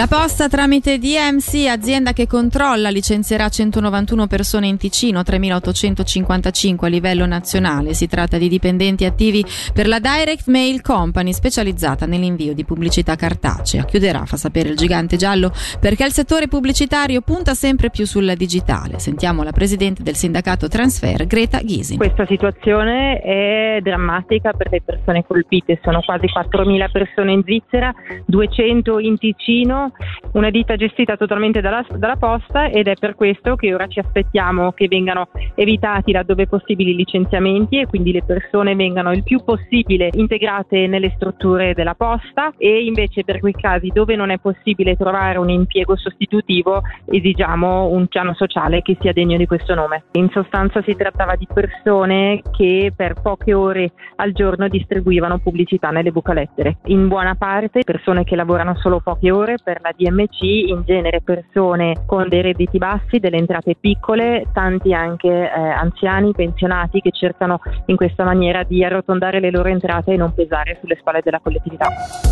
La posta tramite DMC, azienda che controlla, licenzierà 191 persone in Ticino, 3.855 a livello nazionale. Si tratta di dipendenti attivi per la Direct Mail Company, specializzata nell'invio di pubblicità cartacea. Chiuderà, fa sapere il gigante giallo, perché il settore pubblicitario punta sempre più sulla digitale. Sentiamo la presidente del sindacato Transfer, Greta Ghisin. Questa situazione è drammatica per le persone colpite. Sono quasi 4.000 persone in Svizzera, 200 in Ticino. Una ditta gestita totalmente dalla posta, ed è per questo che ora ci aspettiamo che vengano evitati laddove possibili licenziamenti e quindi le persone vengano il più possibile integrate nelle strutture della posta, e invece per quei casi dove non è possibile trovare un impiego sostitutivo esigiamo un piano sociale che sia degno di questo nome. In sostanza si trattava di persone che per poche ore al giorno distribuivano pubblicità nelle bucalettere, in buona parte persone che lavorano solo poche ore per la DMC, in genere persone con dei redditi bassi, delle entrate piccole, tanti anche anziani, pensionati, che cercano in questa maniera di arrotondare le loro entrate e non pesare sulle spalle della collettività.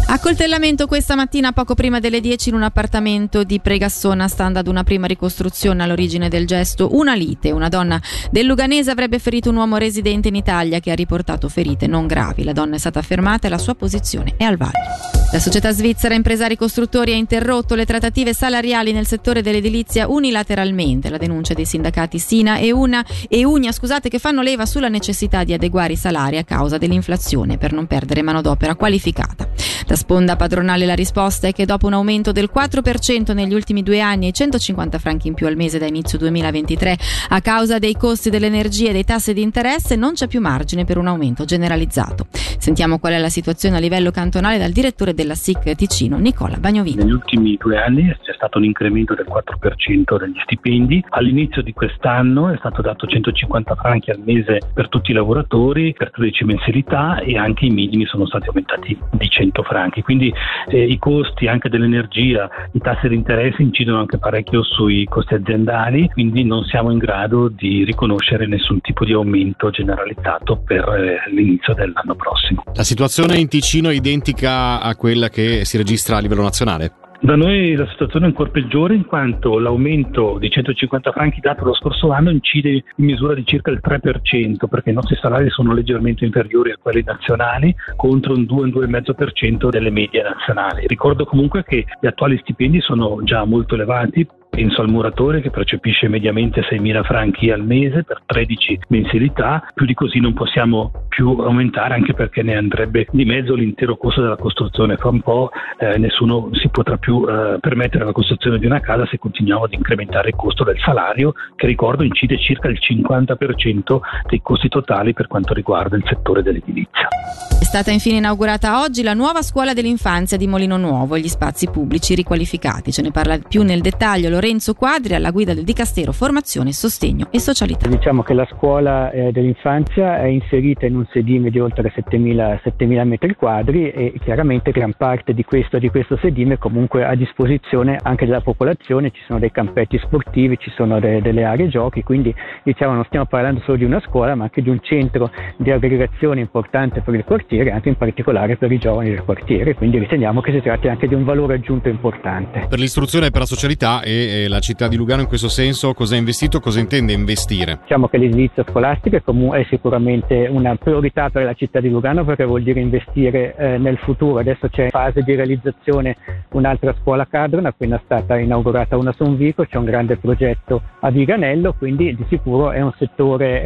Accoltellamento questa mattina poco prima delle 10 in un appartamento di Pregassona, stando ad una prima ricostruzione all'origine del gesto una lite. Una donna del Luganese avrebbe ferito un uomo residente in Italia che ha riportato ferite non gravi. La donna è stata fermata e la sua posizione è al vaglio. La società svizzera Impresa Costruttori ha interrotto le trattative salariali nel settore dell'edilizia unilateralmente. La denuncia dei sindacati Sina e Unia, che fanno leva sulla necessità di adeguare i salari a causa dell'inflazione per non perdere manodopera qualificata. Da sponda padronale la risposta è che dopo un aumento del 4% negli ultimi 2 anni e 150 franchi in più al mese da inizio 2023, a causa dei costi dell'energia e dei tassi di interesse non c'è più margine per un aumento generalizzato. Sentiamo qual è la situazione a livello cantonale dal direttore della SIC Ticino, Nicola Bagnovini. Negli ultimi 2 anni c'è stato un incremento del 4% degli stipendi. All'inizio di quest'anno è stato dato 150 franchi al mese per tutti i lavoratori, per 13 mensilità, e anche i minimi sono stati aumentati di 100 franchi. Quindi i costi anche dell'energia, i tassi di interesse incidono anche parecchio sui costi aziendali, quindi non siamo in grado di riconoscere nessun tipo di aumento generalizzato per l'inizio dell'anno prossimo. La situazione in Ticino è identica a quella che si registra a livello nazionale? Da noi la situazione è ancora peggiore, in quanto l'aumento di 150 franchi dato lo scorso anno incide in misura di circa il 3%, perché i nostri salari sono leggermente inferiori a quelli nazionali, contro un 2-2,5% delle medie nazionali. Ricordo comunque che gli attuali stipendi sono già molto elevati. Penso al muratore che percepisce mediamente 6.000 franchi al mese per 13 mensilità, più di così non possiamo più aumentare, anche perché ne andrebbe di mezzo l'intero costo della costruzione. Fra un po' nessuno si potrà più permettere la costruzione di una casa se continuiamo ad incrementare il costo del salario, che ricordo incide circa il 50% dei costi totali per quanto riguarda il settore dell'edilizia. È stata infine inaugurata oggi la nuova scuola dell'infanzia di Molino Nuovo e gli spazi pubblici riqualificati. Ce ne parla più nel dettaglio Lorenzo Quadri, alla guida del Dicastero Formazione, Sostegno e Socialità. Diciamo che la scuola dell'infanzia è inserita in un sedime di oltre 7.000 metri quadri, e chiaramente gran parte di questo sedime è comunque a disposizione anche della popolazione. Ci sono dei campetti sportivi, ci sono delle aree giochi, quindi diciamo non stiamo parlando solo di una scuola ma anche di un centro di aggregazione importante per il quartiere, anche in particolare per i giovani del quartiere, quindi riteniamo che si tratti anche di un valore aggiunto importante. Per l'istruzione e per la socialità e la città di Lugano in questo senso cosa ha investito, cosa intende investire? Diciamo che l'edilizia scolastica è sicuramente una priorità per la città di Lugano, perché vuol dire investire nel futuro. Adesso c'è in fase di realizzazione un'altra scuola Cadro, appena stata inaugurata una Sonvico, c'è un grande progetto a Viganello, quindi di sicuro è un settore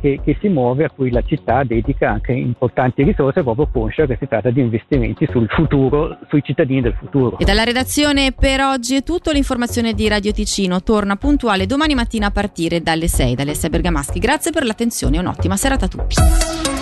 che si muove, a cui la città dedica anche importanti risorse, proprio conscia che si tratta di investimenti sul futuro, sui cittadini del futuro. E dalla redazione per oggi è tutto. L'informazione di Radio Ticino torna puntuale domani mattina a partire dalle 6. Dalle 6 Bergamaschi. Grazie per l'attenzione e un'ottima serata a tutti.